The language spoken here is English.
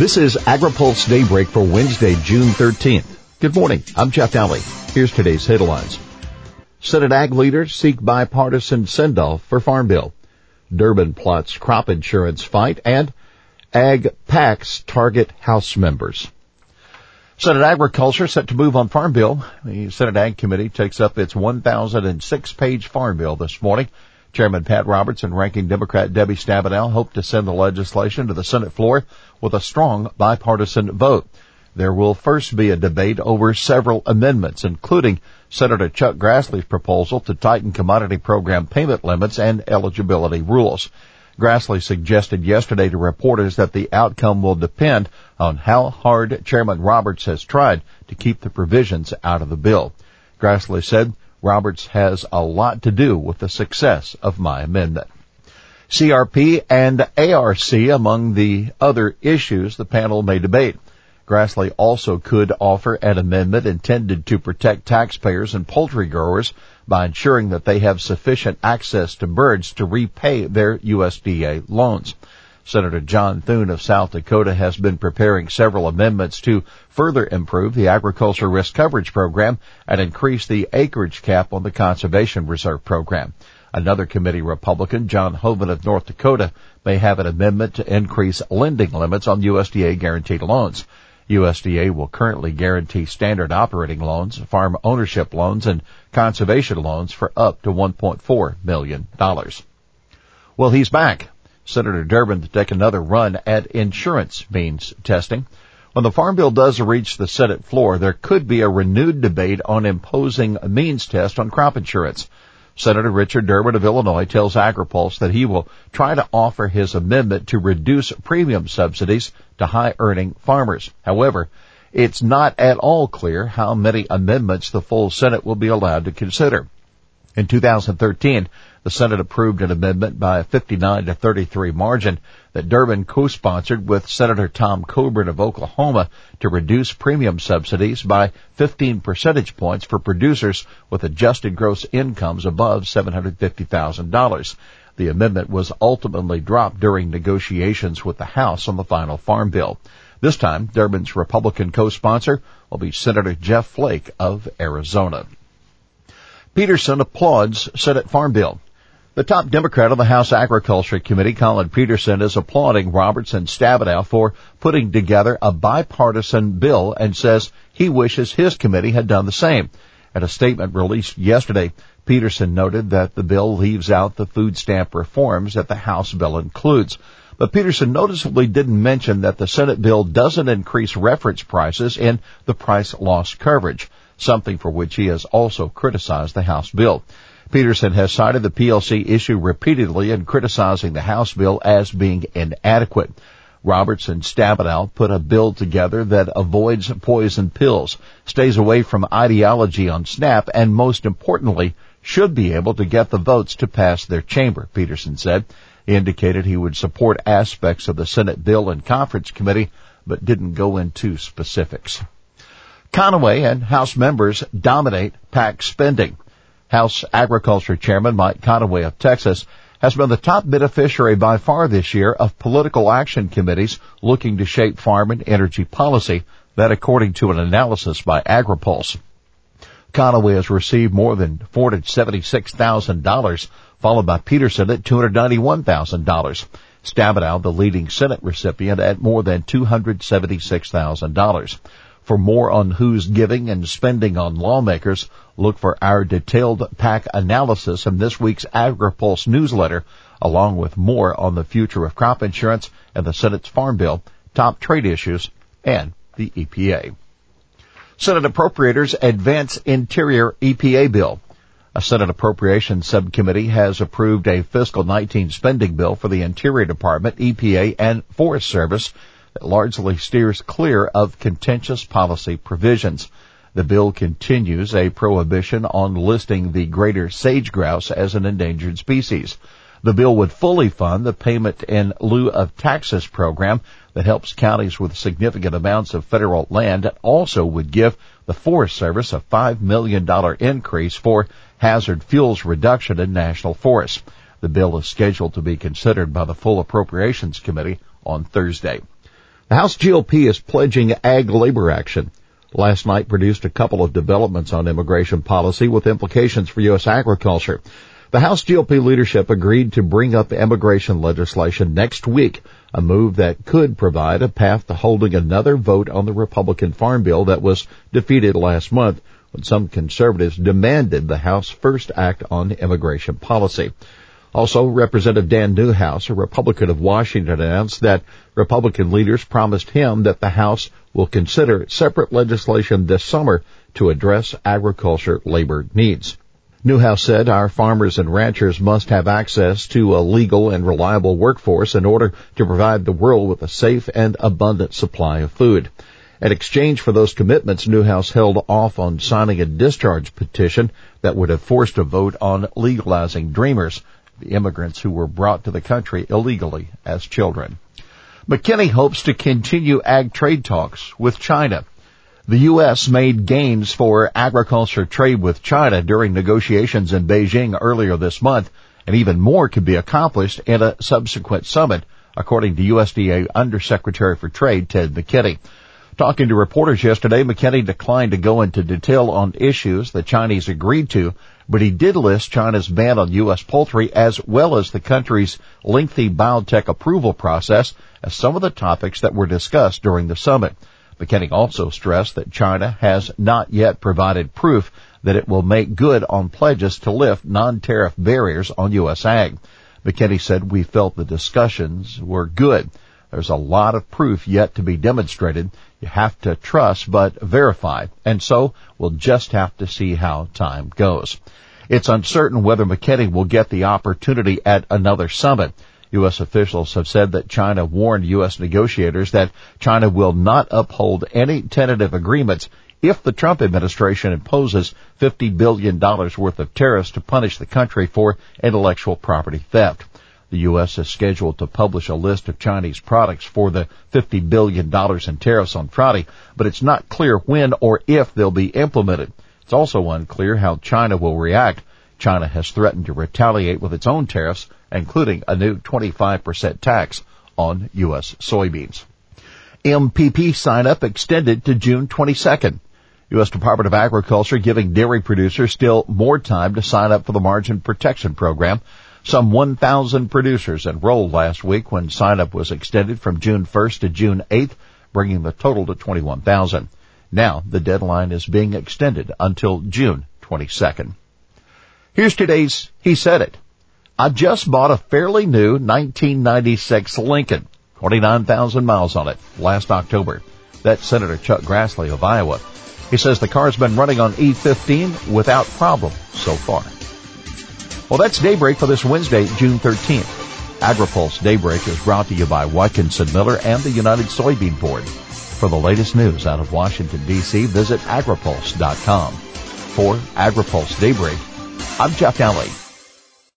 This is AgriPulse Daybreak for Wednesday, June 13th. Good morning. I'm Jeff Daly. Here's today's headlines. Senate ag leaders seek bipartisan send-off for Farm Bill. Durbin plots crop insurance fight, and ag PACs target House members. Senate Agriculture set to move on Farm Bill. The Senate Ag Committee takes up its 1,006-page Farm Bill this morning. Chairman Pat Roberts and Ranking Democrat Debbie Stabenow hope to send the legislation to the Senate floor with a strong bipartisan vote. There will first be a debate over several amendments, including Senator Chuck Grassley's proposal to tighten commodity program payment limits and eligibility rules. Grassley suggested yesterday to reporters that the outcome will depend on how hard Chairman Roberts has tried to keep the provisions out of the bill. Grassley said, "Roberts has a lot to do with the success of my amendment." CRP and ARC among the other issues the panel may debate. Grassley also could offer an amendment intended to protect taxpayers and poultry growers by ensuring that they have sufficient access to birds to repay their USDA loans. Senator John Thune of South Dakota has been preparing several amendments to further improve the agriculture risk coverage program and increase the acreage cap on the conservation reserve program. Another committee Republican, John Hoeven of North Dakota, may have an amendment to increase lending limits on USDA guaranteed loans. USDA will currently guarantee standard operating loans, farm ownership loans, and conservation loans for up to $1.4 million. Well, he's back. Senator Durbin to take another run at insurance means testing. When the Farm Bill does reach the Senate floor, there could be a renewed debate on imposing a means test on crop insurance. Senator Richard Durbin of Illinois tells AgriPulse that he will try to offer his amendment to reduce premium subsidies to high-earning farmers. However, it's not at all clear how many amendments the full Senate will be allowed to consider. In 2013, the Senate approved an amendment by a 59-33 margin that Durbin co-sponsored with Senator Tom Coburn of Oklahoma to reduce premium subsidies by 15 percentage points for producers with adjusted gross incomes above $750,000. The amendment was ultimately dropped during negotiations with the House on the final Farm Bill. This time, Durbin's Republican co-sponsor will be Senator Jeff Flake of Arizona. Peterson applauds Senate Farm Bill. The top Democrat on the House Agriculture Committee, Colin Peterson, is applauding Roberts and Stabenow for putting together a bipartisan bill and says he wishes his committee had done the same. In a statement released yesterday, Peterson noted that the bill leaves out the food stamp reforms that the House bill includes. But Peterson noticeably didn't mention that the Senate bill doesn't increase reference prices in the price loss coverage, something for which he has also criticized the House bill. Peterson has cited the PLC issue repeatedly in criticizing the House bill as being inadequate. Roberts and Stabenow put a bill together that avoids poison pills, stays away from ideology on SNAP, and most importantly, should be able to get the votes to pass their chamber, Peterson said. He indicated he would support aspects of the Senate bill and conference committee, but didn't go into specifics. Conaway and House members dominate PAC spending. House Agriculture Chairman Mike Conaway of Texas has been the top beneficiary by far this year of political action committees looking to shape farm and energy policy, that according to an analysis by AgriPulse. Conaway has received more than $476,000, followed by Peterson at $291,000. Stabenow, the leading Senate recipient, at more than $276,000. For more on who's giving and spending on lawmakers, look for our detailed PAC analysis in this week's AgriPulse newsletter, along with more on the future of crop insurance and the Senate's Farm Bill, top trade issues, and the EPA. Senate appropriators advance interior EPA bill. A Senate Appropriations Subcommittee has approved a fiscal 19 spending bill for the Interior Department, EPA, and Forest Service that largely steers clear of contentious policy provisions. The bill continues a prohibition on listing the greater sage grouse as an endangered species. The bill would fully fund the Payment in Lieu of Taxes program that helps counties with significant amounts of federal land, and also would give the Forest Service a $5 million increase for hazard fuels reduction in national forests. The bill is scheduled to be considered by the full Appropriations Committee on Thursday. The House GOP is pledging ag labor action. Last night produced a couple of developments on immigration policy with implications for U.S. agriculture. The House GOP leadership agreed to bring up immigration legislation next week, a move that could provide a path to holding another vote on the Republican Farm Bill that was defeated last month when some conservatives demanded the House first act on immigration policy. Also, Representative Dan Newhouse, a Republican of Washington, announced that Republican leaders promised him that the House will consider separate legislation this summer to address agriculture labor needs. Newhouse said our farmers and ranchers must have access to a legal and reliable workforce in order to provide the world with a safe and abundant supply of food. In exchange for those commitments, Newhouse held off on signing a discharge petition that would have forced a vote on legalizing Dreamers, the immigrants who were brought to the country illegally as children. McKinney hopes to continue ag trade talks with China. The U.S. made gains for agriculture trade with China during negotiations in Beijing earlier this month, and even more could be accomplished in a subsequent summit, according to USDA Undersecretary for Trade Ted McKinney. Talking to reporters yesterday, McKinney declined to go into detail on issues the Chinese agreed to, but he did list China's ban on U.S. poultry as well as the country's lengthy biotech approval process as some of the topics that were discussed during the summit. McKinney also stressed that China has not yet provided proof that it will make good on pledges to lift non-tariff barriers on U.S. ag. McKinney said, "We felt the discussions were good. There's a lot of proof yet to be demonstrated. You have to trust but verify. And so we'll just have to see how time goes." It's uncertain whether McKinney will get the opportunity at another summit. U.S. officials have said that China warned U.S. negotiators that China will not uphold any tentative agreements if the Trump administration imposes $50 billion worth of tariffs to punish the country for intellectual property theft. The U.S. is scheduled to publish a list of Chinese products for the $50 billion in tariffs on Friday, but it's not clear when or if they'll be implemented. It's also unclear how China will react. China has threatened to retaliate with its own tariffs, including a new 25% tax on U.S. soybeans. MPP sign-up extended to June 22nd. U.S. Department of Agriculture giving dairy producers still more time to sign up for the Margin Protection Program. Some 1,000 producers enrolled last week when sign-up was extended from June 1st to June 8th, bringing the total to 21,000. Now the deadline is being extended until June 22nd. Here's today's He Said It. "I just bought a fairly new 1996 Lincoln, 29,000 miles on it, last October." That's Senator Chuck Grassley of Iowa. He says the car's been running on E15 without problem so far. Well, that's Daybreak for this Wednesday, June 13th. AgriPulse Daybreak is brought to you by Watkinson Miller and the United Soybean Board. For the latest news out of Washington, D.C., visit AgriPulse.com. For AgriPulse Daybreak, I'm Jeff Alley.